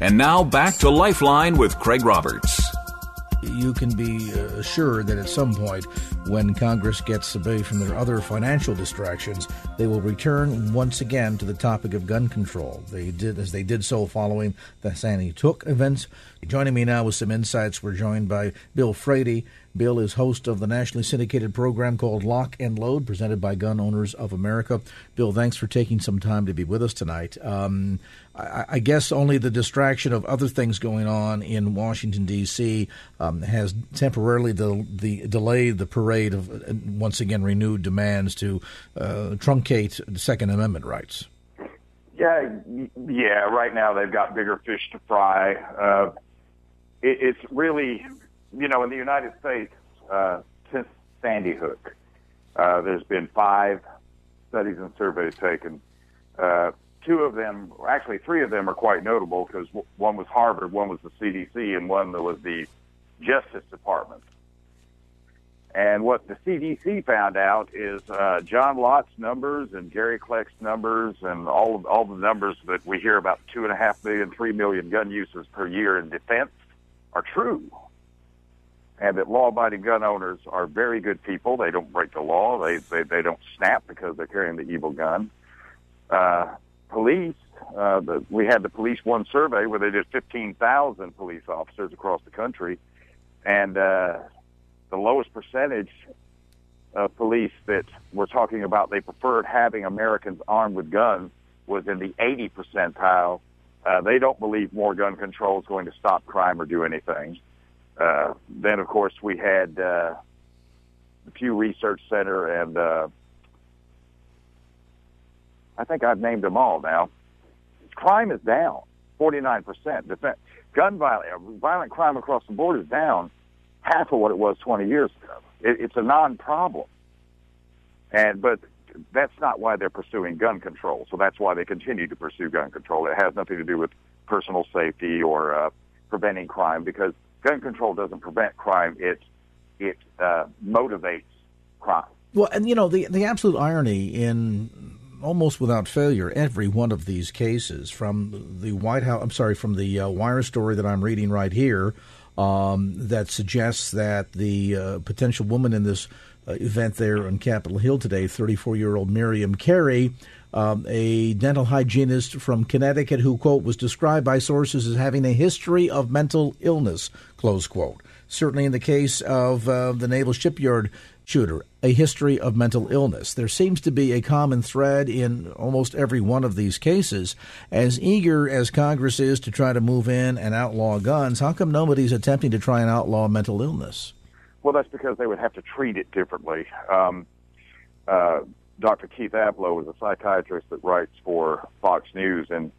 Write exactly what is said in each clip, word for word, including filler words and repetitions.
And now back to Lifeline with Craig Roberts. You can be assured that at some point when Congress gets away from their other financial distractions, they will return once again to the topic of gun control. They did as they did so following the Sandy Hook events. Joining me now with some insights, we're joined by Bill Frady. Bill is host of the nationally syndicated program called Lock and Load, presented by Gun Owners of America. Bill, thanks for taking some time to be with us tonight. Um, I, I guess only the distraction of other things going on in Washington, D C um, has temporarily the, the delayed the parade of, uh, once again, renewed demands to uh, truncate the Second Amendment rights. Yeah, yeah. Right now they've got bigger fish to fry. Uh, it, it's really... You know, in the United States, uh, since Sandy Hook, uh, there's been five studies and surveys taken. Uh, two of them, or actually three of them are quite notable because w- one was Harvard, one was the C D C, and one that was the Justice Department. And what the C D C found out is uh, John Lott's numbers and Gary Kleck's numbers and all of, all the numbers that we hear about two and a half million, three million gun uses per year in defense are true. And that law-abiding gun owners are very good people. They don't break the law. They they, they don't snap because they're carrying the evil gun. Uh, police, uh, the, we had the Police One survey where they did fifteen thousand police officers across the country. And uh, the lowest percentage of police that were talking about they preferred having Americans armed with guns was in the eightieth percentile. Uh, they don't believe more gun control is going to stop crime or do anything. Uh, then, of course, we had uh, the Pew Research Center, and uh, I think I've named them all now. Crime is down, forty-nine percent. Defense, gun violence, violent crime across the board is down half of what it was twenty years ago. It, it's a non-problem, and but that's not why they're pursuing gun control. So that's why they continue to pursue gun control. It has nothing to do with personal safety or uh, preventing crime, because gun control doesn't prevent crime; it it uh, motivates crime. Well, and you know the the absolute irony in almost without failure every one of these cases, from the White House, I'm sorry, from the uh, Wire story that I'm reading right here, um, that suggests that the uh, potential woman in this uh, event there on Capitol Hill today, thirty-four-year-old Miriam Carey, um, a dental hygienist from Connecticut who, quote, was described by sources as having a history of mental illness, close quote. Certainly in the case of uh, the Naval Shipyard shooter, a history of mental illness. There seems to be a common thread in almost every one of these cases. As eager as Congress is to try to move in and outlaw guns, how come nobody's attempting to try and outlaw mental illness? Well, that's because they would have to treat it differently. Um, uh, Doctor Keith Ablow is a psychiatrist that writes for Fox News, and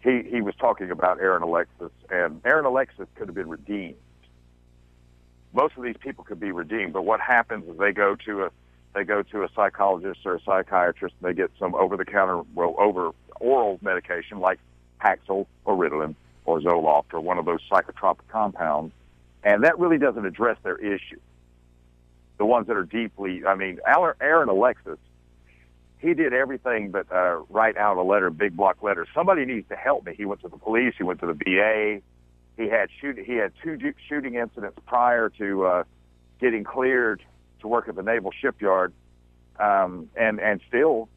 he, he was talking about Aaron Alexis, and Aaron Alexis could have been redeemed. Most of these people could be redeemed, but what happens is they go to a they go to a psychologist or a psychiatrist, and they get some over-the-counter, well, over oral medication like Paxil or Ritalin or Zoloft or one of those psychotropic compounds, and that really doesn't address their issue. The ones that are deeply, I mean, Aaron Alexis, he did everything but uh, write out a letter, big block letter. Somebody needs to help me. He went to the police. He went to the V A. He had shoot. He had two shooting incidents prior to uh, getting cleared to work at the Naval Shipyard, um, and and still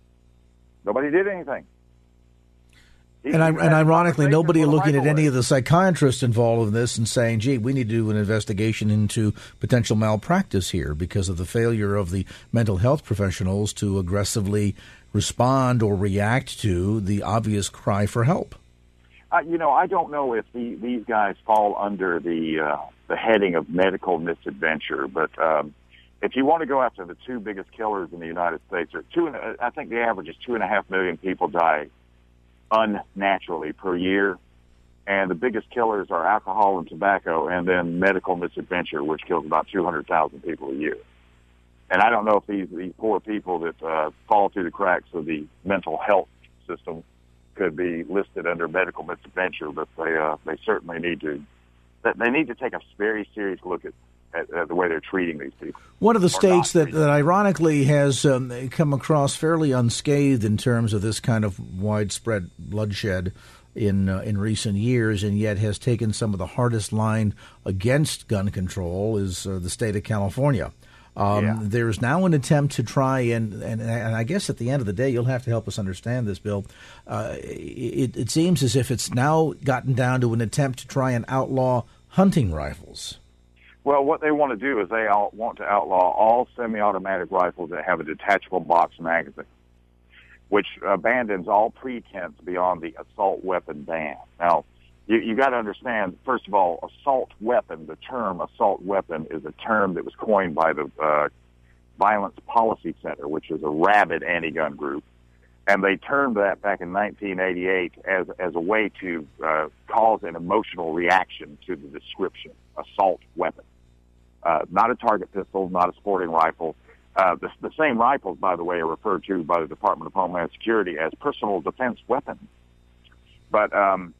nobody did anything. He and I, and ironically, nobody are looking at any of the psychiatrists involved in this and saying, "Gee, we need to do an investigation into potential malpractice here because of the failure of the mental health professionals to aggressively respond or react to the obvious cry for help." Uh, you know, I don't know if the, these guys fall under the uh, the heading of medical misadventure, but um, if you want to go after the two biggest killers in the United States, or two, and, I think the average is two and a half million people die unnaturally per year. And the biggest killers are alcohol and tobacco, and then medical misadventure, which kills about two hundred thousand people a year. And I don't know if these, these poor people that uh, fall through the cracks of the mental health system could be listed under medical misadventure, but they uh, they certainly need to they need to take a very serious look at, at, at the way they're treating these people. One of the states that, that ironically has um, come across fairly unscathed in terms of this kind of widespread bloodshed in uh, in recent years, and yet has taken some of the hardest line against gun control, is uh, the state of California. Um, yeah. There is now an attempt to try and, and and I guess at the end of the day, you'll have to help us understand this, Bill. Uh, it, it seems as if it's now gotten down to an attempt to try and outlaw hunting rifles. Well, what they want to do is they all want to outlaw all semi-automatic rifles that have a detachable box magazine, which abandons all pretense beyond the assault weapon ban. Now, you, you got to understand, first of all, assault weapon, the term assault weapon is a term that was coined by the uh, Violence Policy Center, which is a rabid anti-gun group. And they termed that back in nineteen eighty-eight as, as a way to uh, cause an emotional reaction to the description, assault weapon. Uh, not a target pistol, not a sporting rifle. Uh, the, the same rifles, by the way, are referred to by the Department of Homeland Security as personal defense weapons. But um,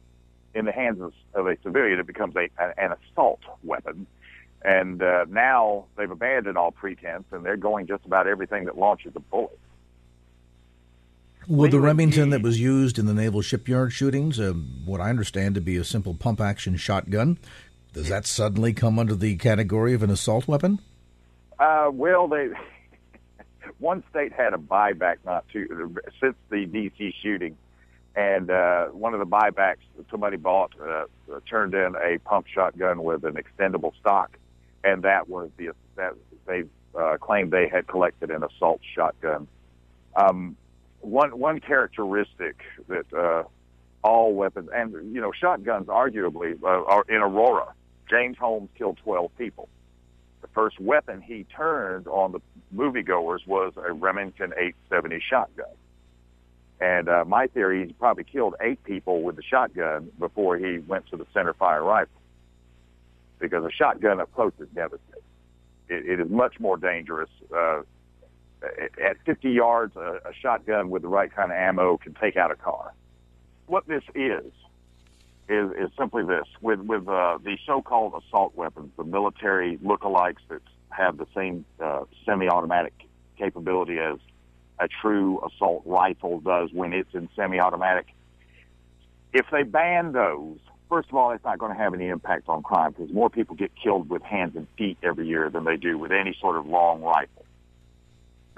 in the hands of, of a civilian, it becomes a, an assault weapon. And uh, now they've abandoned all pretense, and they're going just about everything that launches a bullet. Well, the Remington that was used in the naval shipyard shootings, uh, what I understand to be a simple pump-action shotgun, does that suddenly come under the category of an assault weapon? Uh, well, they, one state had a buyback not too since the D C shooting, and uh, one of the buybacks somebody bought uh, turned in a pump shotgun with an extendable stock, and that was the that they uh, claimed they had collected an assault shotgun. Um, One one characteristic that uh, all weapons, and, you know, shotguns arguably, uh, are in Aurora, James Holmes killed twelve people. The first weapon he turned on the moviegoers was a Remington eight seventy shotgun. And uh, my theory, he probably killed eight people with the shotgun before he went to the center fire rifle. Because a shotgun up close is devastating. It, it is much more dangerous. Uh, At fifty yards, a, a shotgun with the right kind of ammo can take out a car. What this is, is, is simply this. With with uh, the so-called assault weapons, the military lookalikes that have the same uh, semi-automatic capability as a true assault rifle does when it's in semi-automatic, if they ban those, first of all, it's not going to have any impact on crime because more people get killed with hands and feet every year than they do with any sort of long rifle.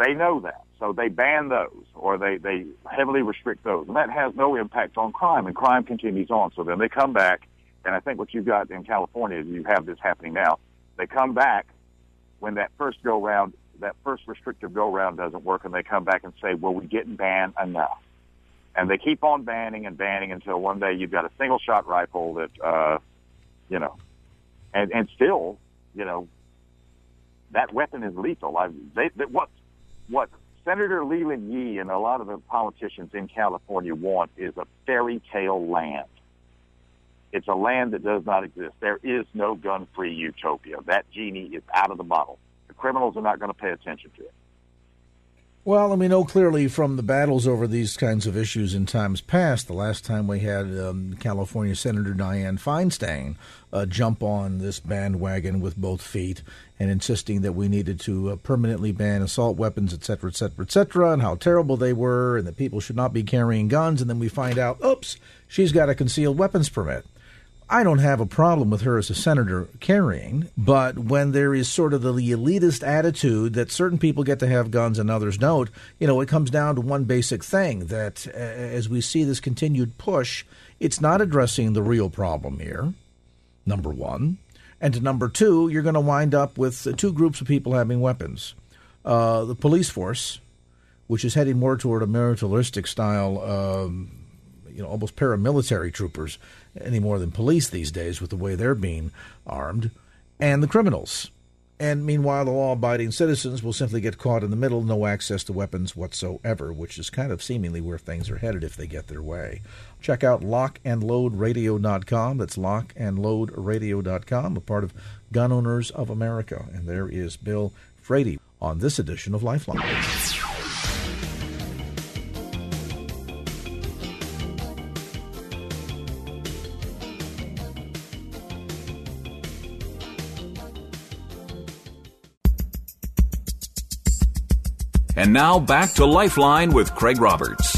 They know that, so they ban those, or they, they heavily restrict those. And that has no impact on crime, and crime continues on. So then they come back, and I think what you've got in California is you have this happening now. They come back when that first go-round, that first restrictive go-round doesn't work, and they come back and say, well, we didn't ban enough. And they keep on banning and banning until one day you've got a single-shot rifle that, uh, you know, and, and still, you know, that weapon is lethal. I, they, they, what? What Senator Leland Yee and a lot of the politicians in California want is a fairy tale land. It's a land that does not exist. There is no gun-free utopia. That genie is out of the bottle. The criminals are not going to pay attention to it. Well, and we know clearly from the battles over these kinds of issues in times past, the last time we had um, California Senator Dianne Feinstein uh, jump on this bandwagon with both feet and insisting that we needed to uh, permanently ban assault weapons, et cetera, et cetera, et cetera, and how terrible they were and that people should not be carrying guns. And then we find out, oops, she's got a concealed weapons permit. I don't have a problem with her as a senator carrying, but when there is sort of the elitist attitude that certain people get to have guns and others don't, you know, it comes down to one basic thing, that uh, as we see this continued push, it's not addressing the real problem here, number one. And number two, you're going to wind up with two groups of people having weapons. Uh, the police force, which is heading more toward a militaristic style, um, you know, almost paramilitary troopers, any more than police these days with the way they're being armed, and the criminals. And meanwhile, the law-abiding citizens will simply get caught in the middle, no access to weapons whatsoever, which is kind of seemingly where things are headed if they get their way. Check out lock and load radio dot com. That's lock and load radio dot com, a part of Gun Owners of America. And there is Bill Frady on this edition of Lifeline. And now back to Lifeline with Craig Roberts.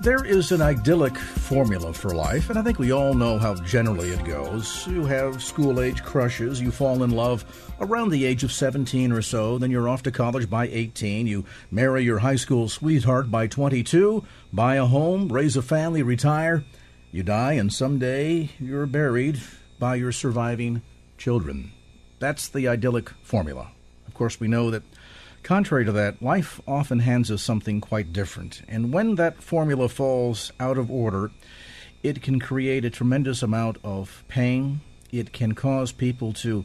There is an idyllic formula for life, and I think we all know how generally it goes. You have school-age crushes, you fall in love around the age of seventeen or so, then you're off to college by eighteen, you marry your high school sweetheart by twenty-two, buy a home, raise a family, retire, you die, and someday you're buried by your surviving children. That's the idyllic formula. Of course, we know that contrary to that, life often hands us something quite different. And when that formula falls out of order, it can create a tremendous amount of pain. It can cause people to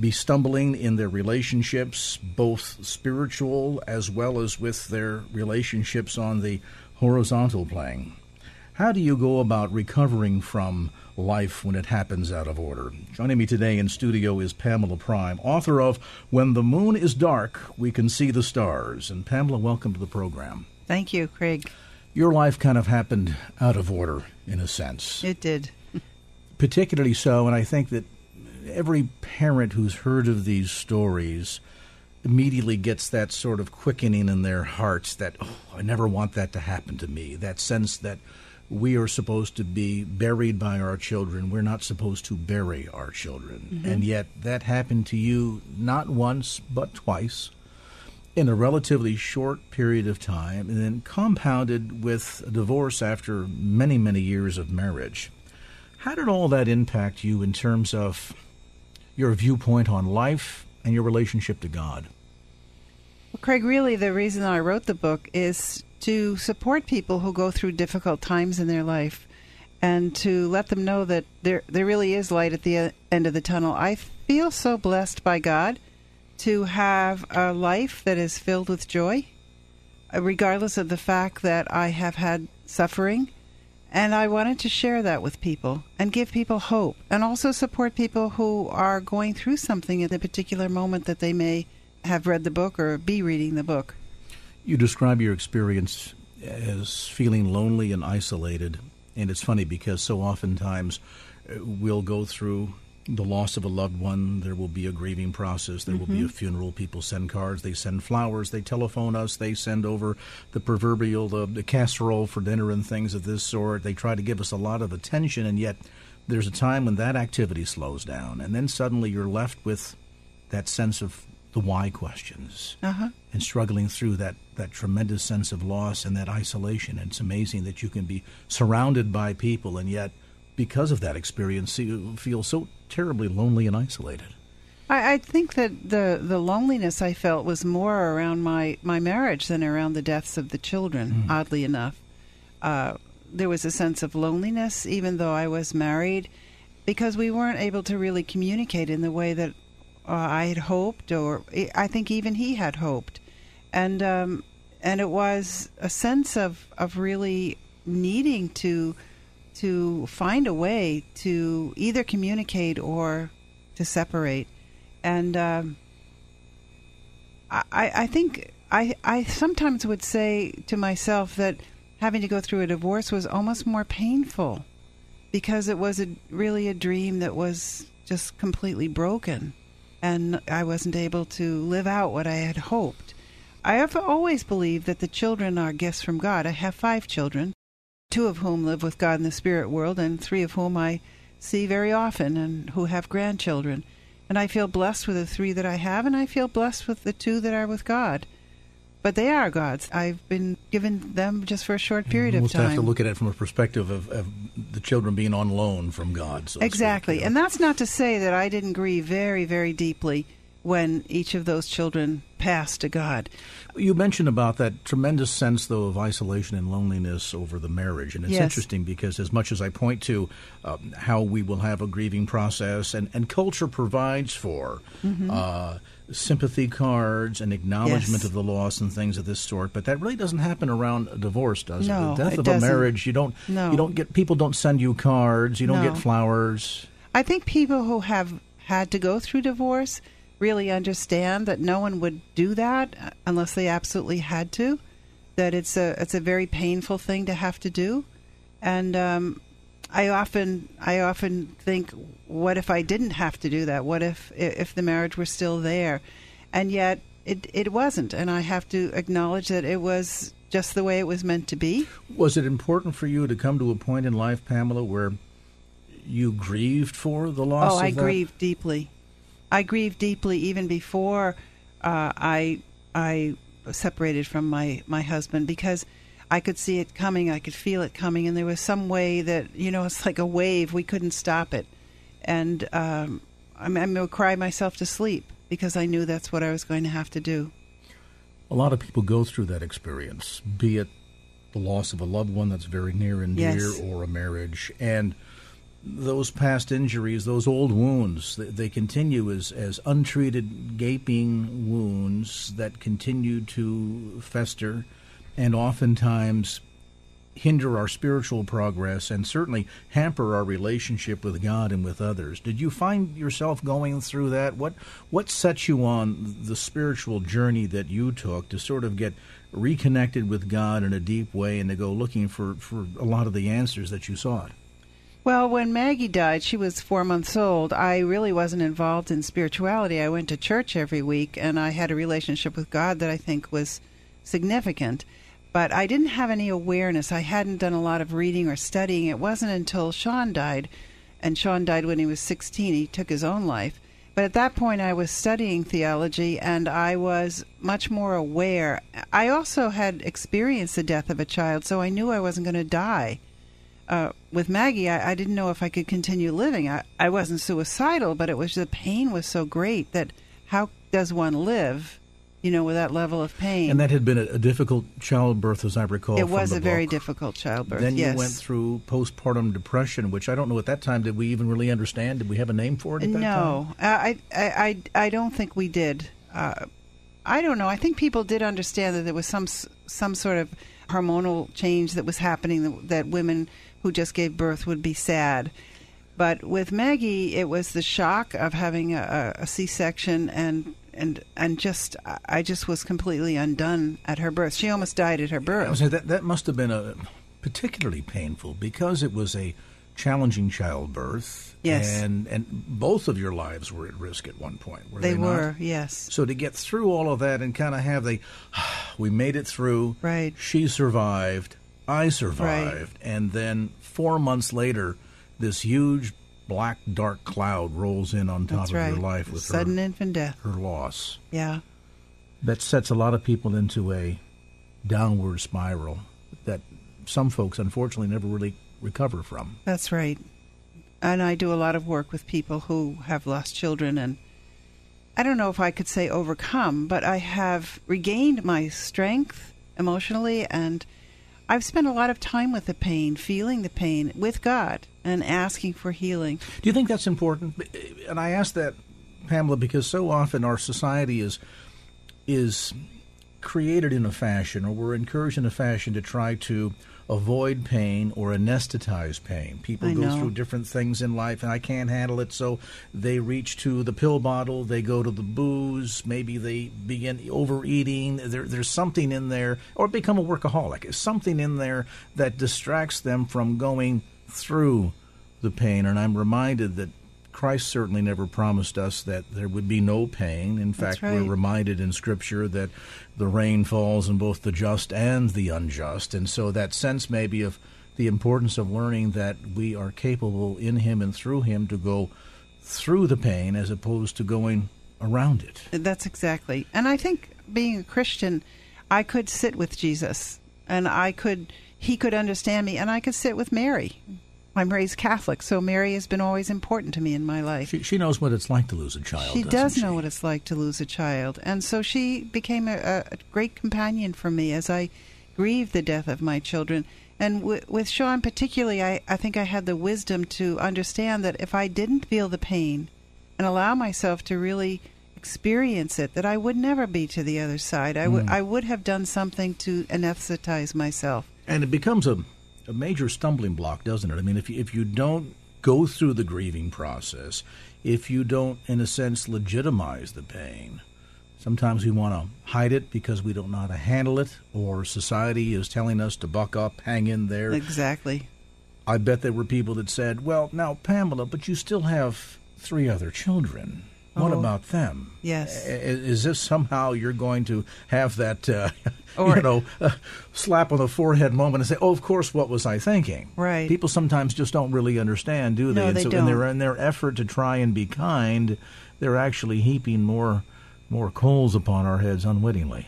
be stumbling in their relationships, both spiritual as well as with their relationships on the horizontal plane. How do you go about recovering from life when it happens out of order? Joining me today in studio is Pamela Prime, author of When the Moon is Dark, We Can See the Stars. And Pamela, welcome to the program. Thank you, Craig. Your life kind of happened out of order, in a sense. It did. Particularly so, and I think that every parent who's heard of these stories immediately gets that sort of quickening in their hearts that, oh, I never want that to happen to me, that sense that we are supposed to be buried by our children. We're not supposed to bury our children. Mm-hmm. And yet that happened to you not once but twice in a relatively short period of time, and then compounded with a divorce after many, many years of marriage. How did all that impact you in terms of your viewpoint on life and your relationship to God? Well, Craig, really the reason I wrote the book is to support people who go through difficult times in their life and to let them know that there there really is light at the end of the tunnel. I feel so blessed by God to have a life that is filled with joy, regardless of the fact that I have had suffering. And I wanted to share that with people and give people hope and also support people who are going through something at the particular moment that they may have read the book or be reading the book. You describe your experience as feeling lonely and isolated, and it's funny because so oftentimes we'll go through the loss of a loved one. There will be a grieving process. There mm-hmm. will be a funeral. People send cards. They send flowers. They telephone us. They send over the proverbial the, the casserole for dinner and things of this sort. They try to give us a lot of attention, and yet there's a time when that activity slows down, and then suddenly you're left with that sense of the why questions uh-huh. and struggling through that, that tremendous sense of loss and that isolation. And it's amazing that you can be surrounded by people and yet, because of that experience, you feel so terribly lonely and isolated. I, I think that the, the loneliness I felt was more around my, my marriage than around the deaths of the children, mm. oddly enough. Uh, there was a sense of loneliness, even though I was married, because we weren't able to really communicate in the way that Uh, I had hoped, or I think even he had hoped. And um, and it was a sense of, of really needing to to find a way to either communicate or to separate. And um, I, I think I, I sometimes would say to myself that having to go through a divorce was almost more painful because it was a, really a dream that was just completely broken. And I wasn't able to live out what I had hoped. I have always believed that the children are gifts from God. I have five children, two of whom live with God in the spirit world, and three of whom I see very often and who have grandchildren. And I feel blessed with the three that I have, and I feel blessed with the two that are with God. But they are God's. I've been given them just for a short period of time. You have to look at it from a perspective of, of the children being on loan from God. So exactly. And that's not to say that I didn't grieve very, very deeply when each of those children pass to God. You mentioned about that tremendous sense, though, of isolation and loneliness over the marriage. And it's yes. interesting because as much as I point to um, how we will have a grieving process and, and culture provides for mm-hmm. uh, sympathy cards and acknowledgement yes. of the loss and things of this sort, but that really doesn't happen around a divorce, does no, it? The death it of doesn't. a marriage, you don't, no. you don't get people don't send you cards, you don't no. get flowers. I think people who have had to go through divorce really understand that no one would do that unless they absolutely had to, that it's a it's a very painful thing to have to do. And um, I often I often think, what if I didn't have to do that? What if if the marriage were still there? And yet it it wasn't. And I have to acknowledge that it was just the way it was meant to be. Was it important for you to come to a point in life, Pamela, where you grieved for the loss of that? Oh, I grieved deeply. I grieved deeply even before uh, I I separated from my, my husband, because I could see it coming, I could feel it coming, and there was some way that, you know, it's like a wave, we couldn't stop it. And um, I'm, I'm going to cry myself to sleep because I knew that's what I was going to have to do. A lot of people go through that experience, be it the loss of a loved one that's very near and dear yes. or a marriage, and those past injuries, those old wounds, they, they continue as, as untreated, gaping wounds that continue to fester and oftentimes hinder our spiritual progress and certainly hamper our relationship with God and with others. Did you find yourself going through that? What what set you on the spiritual journey that you took to sort of get reconnected with God in a deep way and to go looking for, for a lot of the answers that you sought? Well, when Maggie died, she was four months old. I really wasn't involved in spirituality. I went to church every week, and I had a relationship with God that I think was significant. But I didn't have any awareness. I hadn't done a lot of reading or studying. It wasn't until Sean died, and Sean died when he was sixteen. He took his own life. But at that point, I was studying theology, and I was much more aware. I also had experienced the death of a child, so I knew I wasn't going to die. Uh, with Maggie, I, I didn't know if I could continue living. I, I wasn't suicidal, but it was the pain was so great that how does one live, you know, with that level of pain? And that had been a, a difficult childbirth, as I recall. It was a book. very difficult childbirth. Then yes. you went through postpartum depression, which I don't know at that time. Did we even really understand? Did we have a name for it at that no, time? No, I, I, I, I don't think we did. Uh, I don't know. I think people did understand that there was some some sort of hormonal change that was happening that, that women who just gave birth would be sad. But with Maggie, it was the shock of having a, a C-section and and and just I just was completely undone at her birth. She almost died at her birth. I was saying, that that must have been a particularly painful because it was a challenging childbirth. Yes, and and both of your lives were at risk at one point. Were they, they were not? Yes. So to get through all of that and kind of have the we made it through. Right. She survived. I survived, right. And then four months later, this huge black dark cloud rolls in on top That's of right. your life with sudden her, infant death, her loss. Yeah, that sets a lot of people into a downward spiral that some folks unfortunately never really recover from. That's right, and I do a lot of work with people who have lost children, and I don't know if I could say overcome, but I have regained my strength emotionally and. I've spent a lot of time with the pain, feeling the pain with God and asking for healing. Do you think that's important? And I ask that, Pamela, because so often our society is is created in a fashion, or we're encouraged in a fashion to try to avoid pain or anesthetize pain. People go through different things in life, and I can't handle it, so they reach to the pill bottle, they go to the booze, maybe they begin overeating. There, there's something in there, or become a workaholic. Something in there that distracts them from going through the pain. And I'm reminded that Christ certainly never promised us that there would be no pain. In fact, right. we're reminded in Scripture that the rain falls on both the just and the unjust. And so that sense maybe of the importance of learning that we are capable in Him and through Him to go through the pain as opposed to going around it. That's exactly. And I think being a Christian, I could sit with Jesus and I could, He could understand me and I could sit with Mary. I'm raised Catholic, so Mary has been always important to me in my life. She, she knows what it's like to lose a child. She does know she? what it's like to lose a child. And so she became a, a great companion for me as I grieved the death of my children. And w- with Sean particularly, I, I think I had the wisdom to understand that if I didn't feel the pain and allow myself to really experience it, that I would never be to the other side. I, w- mm. I would have done something to anesthetize myself. And it becomes a... a major stumbling block, doesn't it? I mean, if you, if you don't go through the grieving process, if you don't, in a sense, legitimize the pain, sometimes we want to hide it because we don't know how to handle it, or society is telling us to buck up, hang in there. Exactly. I bet there were people that said, well, now, Pamela, but you still have three other children. What oh, about them? Yes. Is this somehow you're going to have that, uh, or, you know, uh, slap on the forehead moment and say, oh, of course, what was I thinking? Right. People sometimes just don't really understand, do they? No, and they so don't. In their, in their effort to try and be kind, they're actually heaping more more coals upon our heads unwittingly.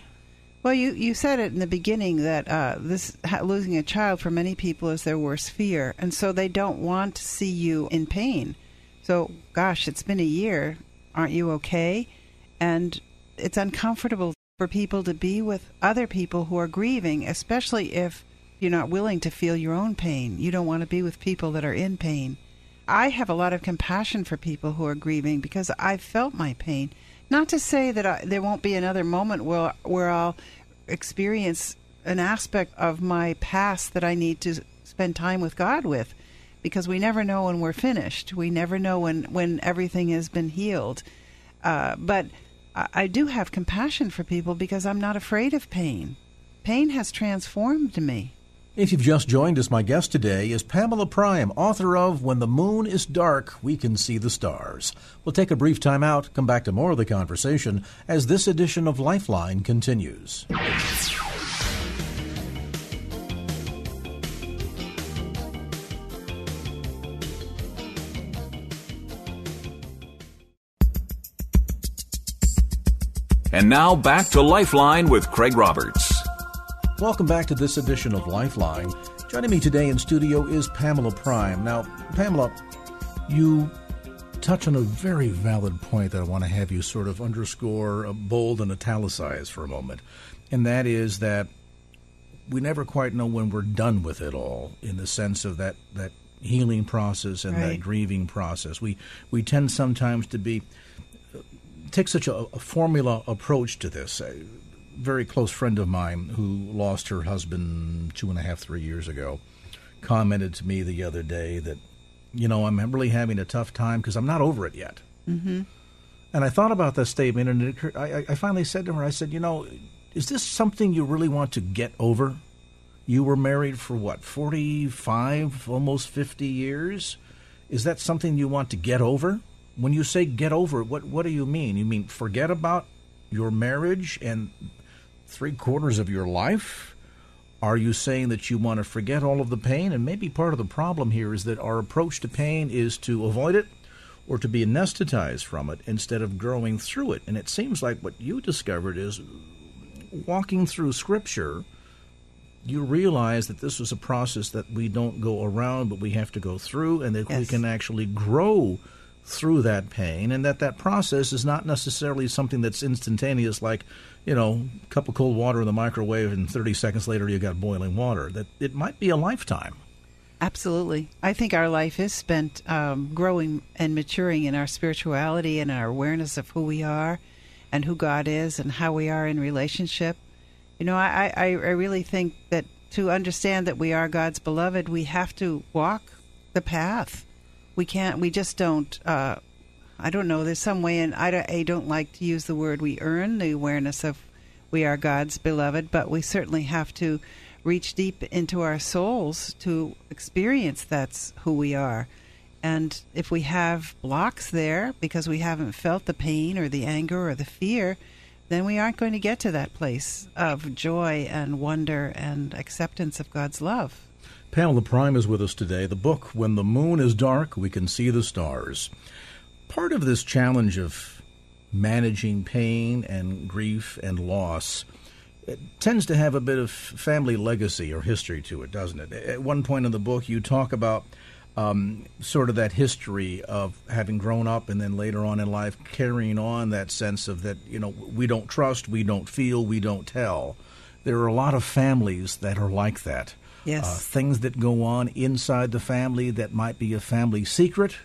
Well, you, you said it in the beginning that uh, this losing a child for many people is their worst fear, and so they don't want to see you in pain. So, gosh, it's been a year. Aren't you okay? And it's uncomfortable for people to be with other people who are grieving, especially if you're not willing to feel your own pain. You don't want to be with people that are in pain. I have a lot of compassion for people who are grieving because I've felt my pain. Not to say that I, there won't be another moment where, where I'll experience an aspect of my past that I need to spend time with God with. Because we never know when we're finished. We never know when, when everything has been healed. Uh, but I, I do have compassion for people because I'm not afraid of pain. Pain has transformed me. If you've just joined us, my guest today is Pamela Prime, author of When the Moon is Dark, We Can See the Stars. We'll take a brief time out, come back to more of the conversation as this edition of Lifeline continues. And now back to Lifeline with Craig Roberts. Welcome back to this edition of Lifeline. Joining me today in studio is Pamela Prime. Now, Pamela, you touch on a very valid point that I want to have you sort of underscore, bold, and italicize for a moment. And that is that we never quite know when we're done with it all in the sense of that, that healing process and right. that grieving process. We, we tend sometimes to be... take such a, a formula approach to this. A very close friend of mine who lost her husband two and a half, three years ago commented to me the other day that, you know, I'm really having a tough time because I'm not over it yet. Mm-hmm. And I thought about that statement, and it occurred, I, I finally said to her, I said, you know, is this something you really want to get over? You were married for, what, forty-five, almost fifty years? Is that something you want to get over? When you say get over it, what, what do you mean? You mean forget about your marriage and three quarters of your life? Are you saying that you want to forget all of the pain? And maybe part of the problem here is that our approach to pain is to avoid it or to be anesthetized from it instead of growing through it. And it seems like what you discovered is walking through Scripture, you realize that this was a process that we don't go around, but we have to go through, and that yes. we can actually grow through that pain, and that that process is not necessarily something that's instantaneous, like, you know, a cup of cold water in the microwave and thirty seconds later you got boiling water. That it might be a lifetime. Absolutely. I think our life is spent um, growing and maturing in our spirituality and our awareness of who we are and who God is and how we are in relationship. You know, I, I, I really think that to understand that we are God's beloved, we have to walk the path. We can't, we just don't, uh, I don't know, there's some way, and I don't, I don't like to use the word we earn, the awareness of we are God's beloved, but we certainly have to reach deep into our souls to experience that's who we are. And if we have blocks there because we haven't felt the pain or the anger or the fear, then we aren't going to get to that place of joy and wonder and acceptance of God's love. Pamela Prime is with us today. The book, When the Moon is Dark, We Can See the Stars. Part of this challenge of managing pain and grief and loss, it tends to have a bit of family legacy or history to it, doesn't it? At one point in the book, you talk about um, sort of that history of having grown up and then later on in life carrying on that sense of that, you know, we don't trust, we don't feel, we don't tell. There are a lot of families that are like that. Yes. Uh, things that go on inside the family that might be a family secret.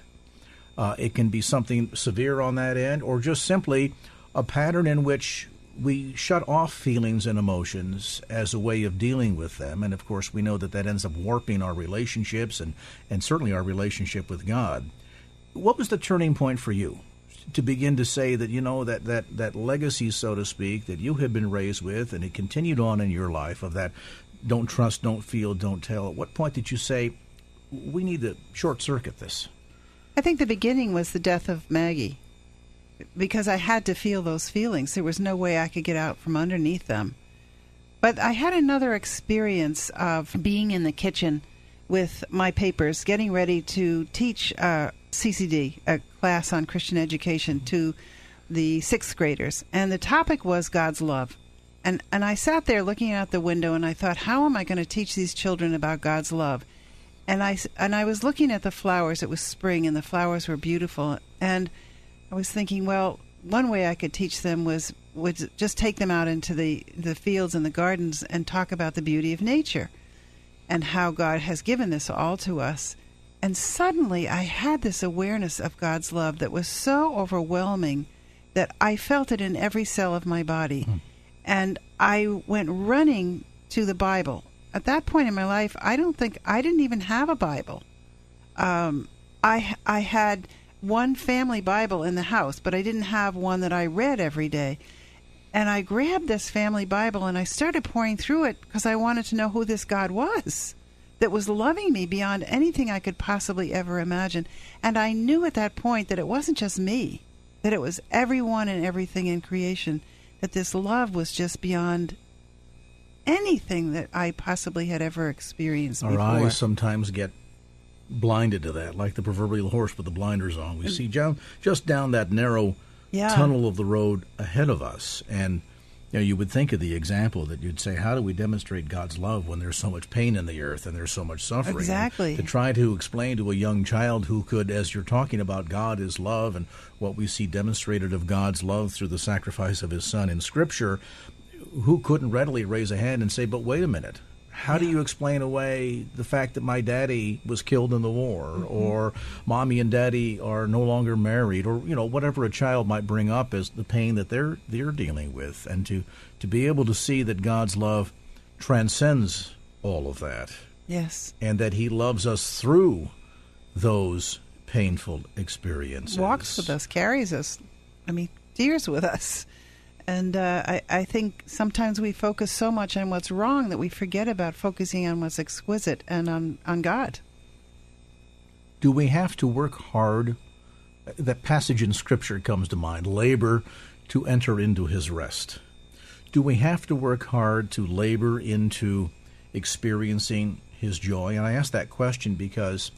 Uh, it can be something severe on that end, or just simply a pattern in which we shut off feelings and emotions as a way of dealing with them. And, of course, we know that that ends up warping our relationships and, and certainly our relationship with God. What was the turning point for you to begin to say that, you know, that, that, that legacy, so to speak, that you had been raised with and it continued on in your life of that don't trust, don't feel, don't tell? At what point did you say, we need to short-circuit this? I think the beginning was the death of Maggie, because I had to feel those feelings. There was no way I could get out from underneath them. But I had another experience of being in the kitchen with my papers, getting ready to teach uh, C C D, a class on Christian education, to the sixth graders. And the topic was God's love. And, and I sat there looking out the window, and I thought, how am I going to teach these children about God's love? And I, and I was looking at the flowers. It was spring, and the flowers were beautiful. And I was thinking, well, one way I could teach them was would just take them out into the, the fields and the gardens and talk about the beauty of nature and how God has given this all to us. And suddenly I had this awareness of God's love that was so overwhelming that I felt it in every cell of my body. Mm. And I went running to the Bible. At that point in my life, I don't think I didn't even have a Bible. Um, I I had... one family Bible in the house, but I didn't have one that I read every day. And I grabbed this family Bible and I started poring through it because I wanted to know who this God was that was loving me beyond anything I could possibly ever imagine. And I knew at that point that it wasn't just me, that it was everyone and everything in creation, that this love was just beyond anything that I possibly had ever experienced before. Our eyes sometimes get blinded to that, like the proverbial horse with the blinders on. We see down, just down that narrow yeah. tunnel of the road ahead of us. And you know, you would think of the example that you'd say, how do we demonstrate God's love when there's so much pain in the earth and there's so much suffering? Exactly. And to try to explain to a young child who could, as you're talking about God is love and what we see demonstrated of God's love through the sacrifice of his son in Scripture, who couldn't readily raise a hand and say, but wait a minute. How do you explain away the fact that my daddy was killed in the war, mm-hmm. or mommy and daddy are no longer married, or you know whatever a child might bring up as the pain that they're they're dealing with, and to, to be able to see that God's love transcends all of that. Yes. And that he loves us through those painful experiences. Walks with us, carries us, I mean, dears with us. And uh, I, I think sometimes we focus so much on what's wrong that we forget about focusing on what's exquisite and on, on God. Do we have to work hard? That passage in Scripture comes to mind, labor to enter into his rest. Do we have to work hard to labor into experiencing his joy? And I ask that question because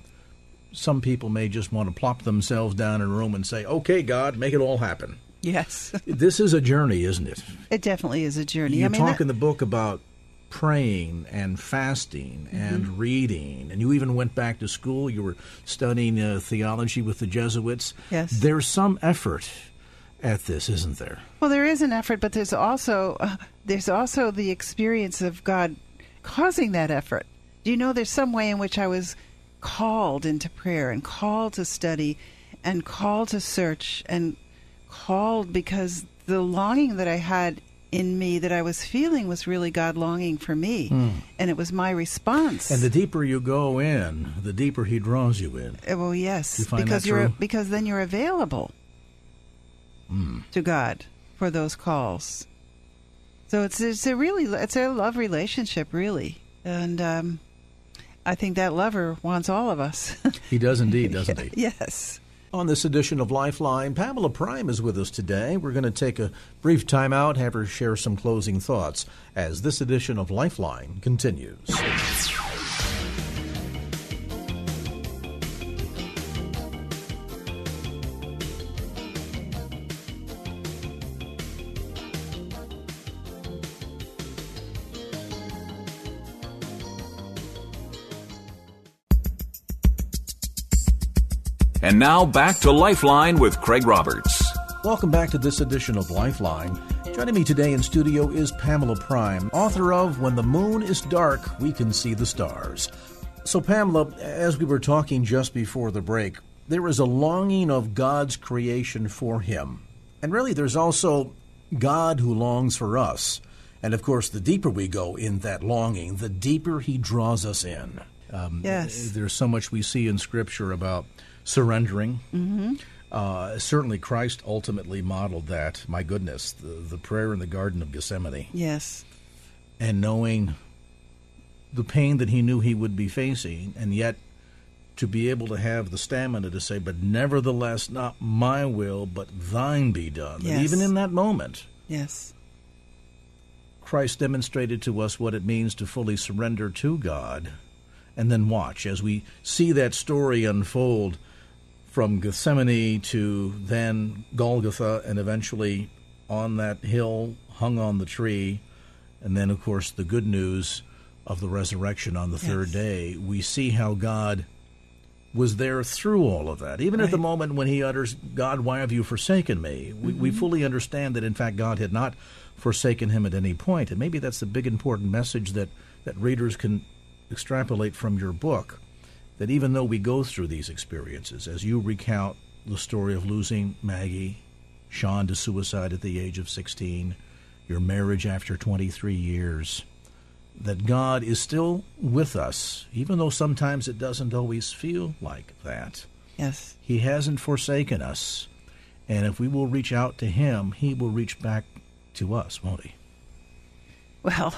some people may just want to plop themselves down in a room and say, okay, God, make it all happen. Yes. This is a journey, isn't it? It definitely is a journey. You I mean, talk that... in the book about praying and fasting mm-hmm. and reading, and you even went back to school. You were studying uh, theology with the Jesuits. Yes. There's some effort at this, isn't there? Well, there is an effort, but there's also uh, there's also the experience of God causing that effort. Do you know there's some way in which I was called into prayer and called to study and called to search and called because the longing that I had in me that I was feeling was really God longing for me. Mm. And it was my response. And the deeper you go in, the deeper he draws you in. Well, yes. You find because that you're true? Because then you're available mm. to God for those calls. So it's it's a really it's a love relationship, really. And um, I think that lover wants all of us. He does indeed, doesn't he? Yes. On this edition of Lifeline, Pamela Prime is with us today. We're going to take a brief time out, have her share some closing thoughts as this edition of Lifeline continues. And now back to Lifeline with Craig Roberts. Welcome back to this edition of Lifeline. Joining me today in studio is Pamela Prime, author of When the Moon is Dark, We Can See the Stars. So, Pamela, as we were talking just before the break, there is a longing of God's creation for him. And really, there's also God who longs for us. And, of course, the deeper we go in that longing, the deeper he draws us in. Um, yes. There's so much we see in Scripture about surrendering. Mm-hmm. Uh, certainly Christ ultimately modeled that, my goodness, the, the prayer in the Garden of Gethsemane. Yes. And knowing the pain that he knew he would be facing, and yet to be able to have the stamina to say, but nevertheless, not my will, but thine be done. Yes. And even in that moment, yes, Christ demonstrated to us what it means to fully surrender to God, and then watch as we see that story unfold from Gethsemane to then Golgotha, and eventually on that hill, hung on the tree, and then, of course, the good news of the resurrection on the yes. third day. We see how God was there through all of that. Even right. at the moment when he utters, God, why have you forsaken me? We, mm-hmm. we fully understand that, in fact, God had not forsaken him at any point. And maybe that's the big important message that, that readers can extrapolate from your book, that even though we go through these experiences, as you recount the story of losing Maggie, Sean to suicide at the age of sixteen, your marriage after twenty-three years, that God is still with us, even though sometimes it doesn't always feel like that. Yes. He hasn't forsaken us. And if we will reach out to him, he will reach back to us, won't he? Well,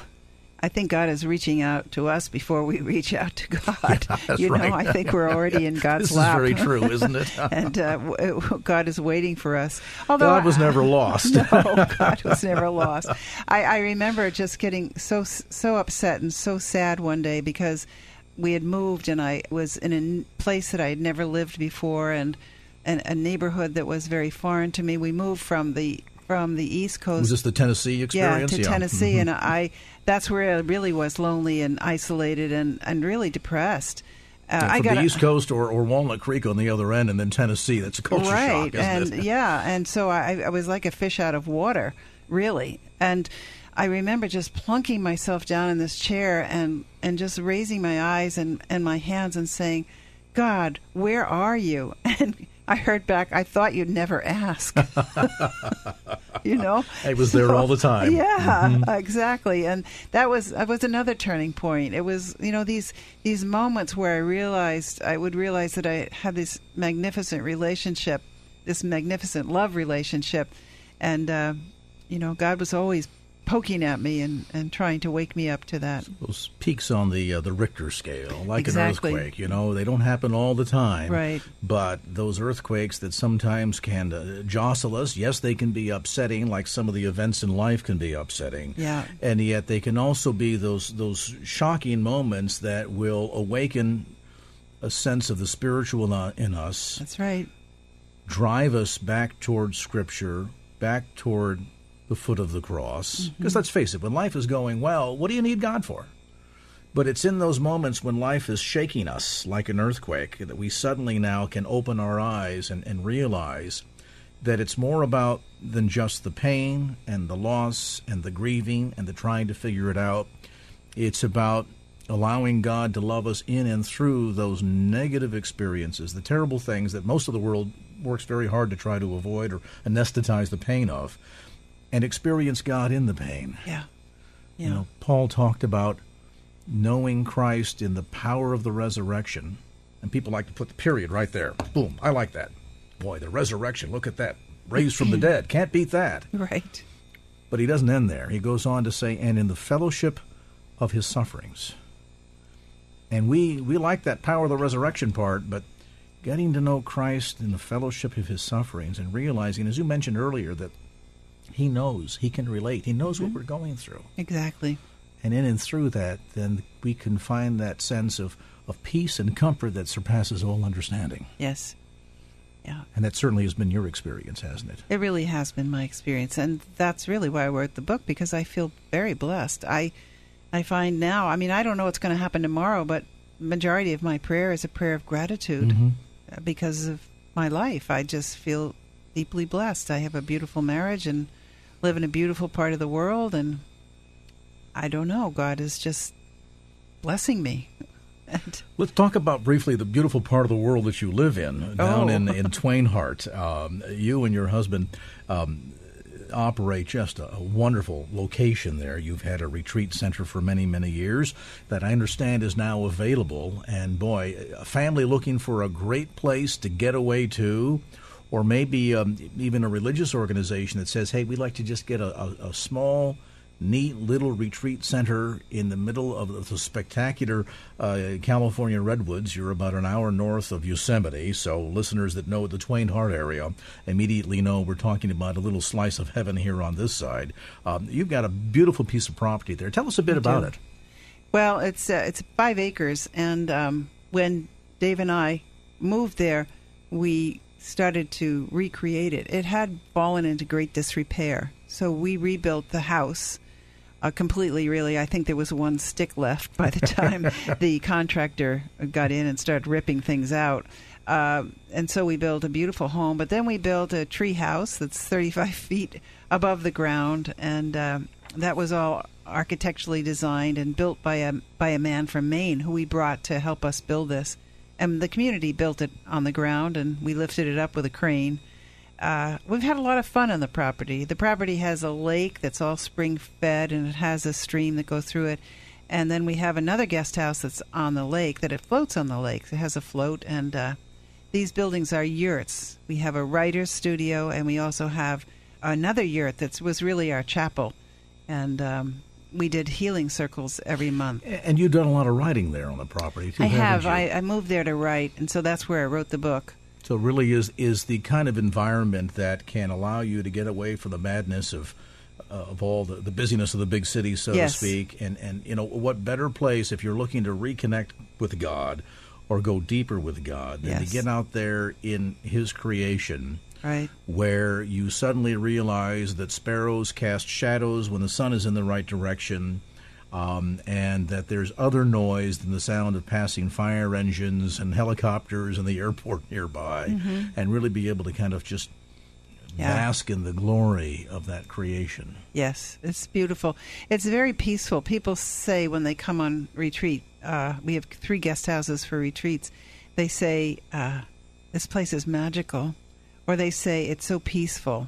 I think God is reaching out to us before we reach out to God. Yeah, you know, right. I think we're already in God's lap. This is very true, isn't it? And uh, w- God is waiting for us. Although God was I, never lost. No, God was never lost. I, I remember just getting so so upset and so sad one day because we had moved and I was in a place that I had never lived before, and, and a neighborhood that was very foreign to me. We moved from the from the East Coast. Was this the Tennessee experience? Yeah, to yeah. Tennessee, mm-hmm. and I... That's where I really was lonely and isolated and, and really depressed. Uh, yeah, I got the East Coast or, or Walnut Creek on the other end, and then Tennessee. That's a culture right, shock, isn't and, it? Yeah, and so I, I was like a fish out of water, really. And I remember just plunking myself down in this chair and, and just raising my eyes and, and my hands and saying, God, where are you? And I heard back, I thought you'd never ask. You know? I was there so, all the time. Yeah, mm-hmm. exactly. And that was that was another turning point. It was, you know, these these moments where I realized, I would realize that I had this magnificent relationship, this magnificent love relationship. And, uh, you know, God was always poking at me and, and trying to wake me up to that. Those peaks on the uh, the Richter scale, like exactly. an earthquake, you know, they don't happen all the time. Right. But those earthquakes that sometimes can uh, jostle us, yes, they can be upsetting, like some of the events in life can be upsetting. Yeah. And yet they can also be those those shocking moments that will awaken a sense of the spiritual in us. That's right. Drive us back toward Scripture, back toward the foot of the cross. Because mm-hmm. let's face it, when life is going well, what do you need God for? But it's in those moments when life is shaking us like an earthquake that we suddenly now can open our eyes and, and realize that it's more about than just the pain and the loss and the grieving and the trying to figure it out. It's about allowing God to love us in and through those negative experiences, the terrible things that most of the world works very hard to try to avoid or anesthetize the pain of. And experience God in the pain. Yeah. yeah. You know, Paul talked about knowing Christ in the power of the resurrection. And people like to put the period right there. Boom. I like that. Boy, the resurrection. Look at that. Raised from the dead. Can't beat that. Right. But he doesn't end there. He goes on to say, and in the fellowship of his sufferings. And we, we like that power of the resurrection part, but getting to know Christ in the fellowship of his sufferings and realizing, as you mentioned earlier, that he knows. He can relate. He knows mm-hmm. what we're going through. Exactly. And in and through that, then we can find that sense of, of peace and comfort that surpasses all understanding. Yes. Yeah. And that certainly has been your experience, hasn't it? It really has been my experience. And that's really why I wrote the book, because I feel very blessed. I I find now, I mean, I don't know what's going to happen tomorrow, but majority of my prayer is a prayer of gratitude mm-hmm. because of my life. I just feel deeply blessed. I have a beautiful marriage and live in a beautiful part of the world, and I don't know, God is just blessing me. And let's talk about briefly the beautiful part of the world that you live in, down oh. in, in Twain Hart. Um, you and your husband um, operate just a, a wonderful location there. You've had a retreat center for many, many years that I understand is now available. And boy, a family looking for a great place to get away to, or maybe um, even a religious organization that says, hey, we'd like to just get a, a, a small neat little retreat center in the middle of the spectacular uh, California redwoods. You're about an hour north of Yosemite, so listeners that know the Twain Hart area immediately know we're talking about a little slice of heaven here on this side. Um, you've got a beautiful piece of property there. Tell us a bit I about do. it. Well, it's uh, it's five acres, and um, when Dave and I moved there, we started to recreate it. It had fallen into great disrepair, so we rebuilt the house. Uh, completely, really. I think there was one stick left by the time the contractor got in and started ripping things out. Uh, and so we built a beautiful home. But then we built a tree house that's thirty-five feet above the ground. And uh, that was all architecturally designed and built by a, by a man from Maine who we brought to help us build this. And the community built it on the ground, and we lifted it up with a crane. Uh, we've had a lot of fun on the property. The property has a lake that's all spring-fed, and it has a stream that goes through it. And then we have another guest house that's on the lake, that it floats on the lake. It has a float, and uh, these buildings are yurts. We have a writer's studio, and we also have another yurt that was really our chapel. And um, we did healing circles every month. And you've done a lot of writing there on the property, too, I have. I, I moved there to write, and so that's where I wrote the book. So it really is is the kind of environment that can allow you to get away from the madness of uh, of all the, the busyness of the big city, so yes. to speak. And, and, you know, what better place if you're looking to reconnect with God or go deeper with God than yes. to get out there in His creation, right, where you suddenly realize that sparrows cast shadows when the sun is in the right direction, Um, and that there's other noise than the sound of passing fire engines and helicopters and the airport nearby, mm-hmm. and really be able to kind of just yeah. bask in the glory of that creation. Yes, it's beautiful. It's very peaceful. People say when they come on retreat, uh, we have three guest houses for retreats, they say, uh, this place is magical, or they say, it's so peaceful.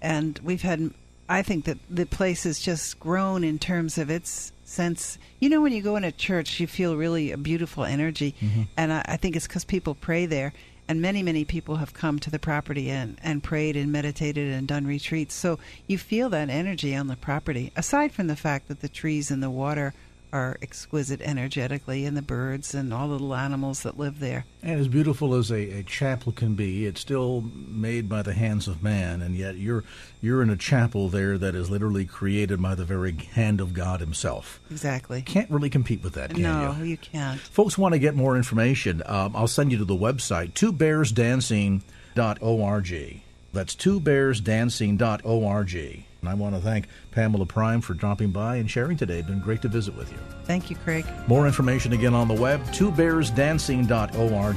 And we've had... I think that the place has just grown in terms of its sense. You know, when you go in a church, you feel really a beautiful energy. Mm-hmm. And I, I think it's because people pray there. And many, many people have come to the property and, and prayed and meditated and done retreats. So you feel that energy on the property, aside from the fact that the trees and the water are exquisite energetically, and the birds and all the little animals that live there. And as beautiful as a, a chapel can be, it's still made by the hands of man, and yet you're you're in a chapel there that is literally created by the very hand of God himself. Exactly. Can't really compete with that, can no, you? No, you can't. Folks want to get more information, um, I'll send you to the website, two bears dancing dot org. That's two bears dancing dot org. And I want to thank Pamela Prime for dropping by and sharing today. It's been great to visit with you. Thank you, Craig. More information again on the web, two bears dancing dot org.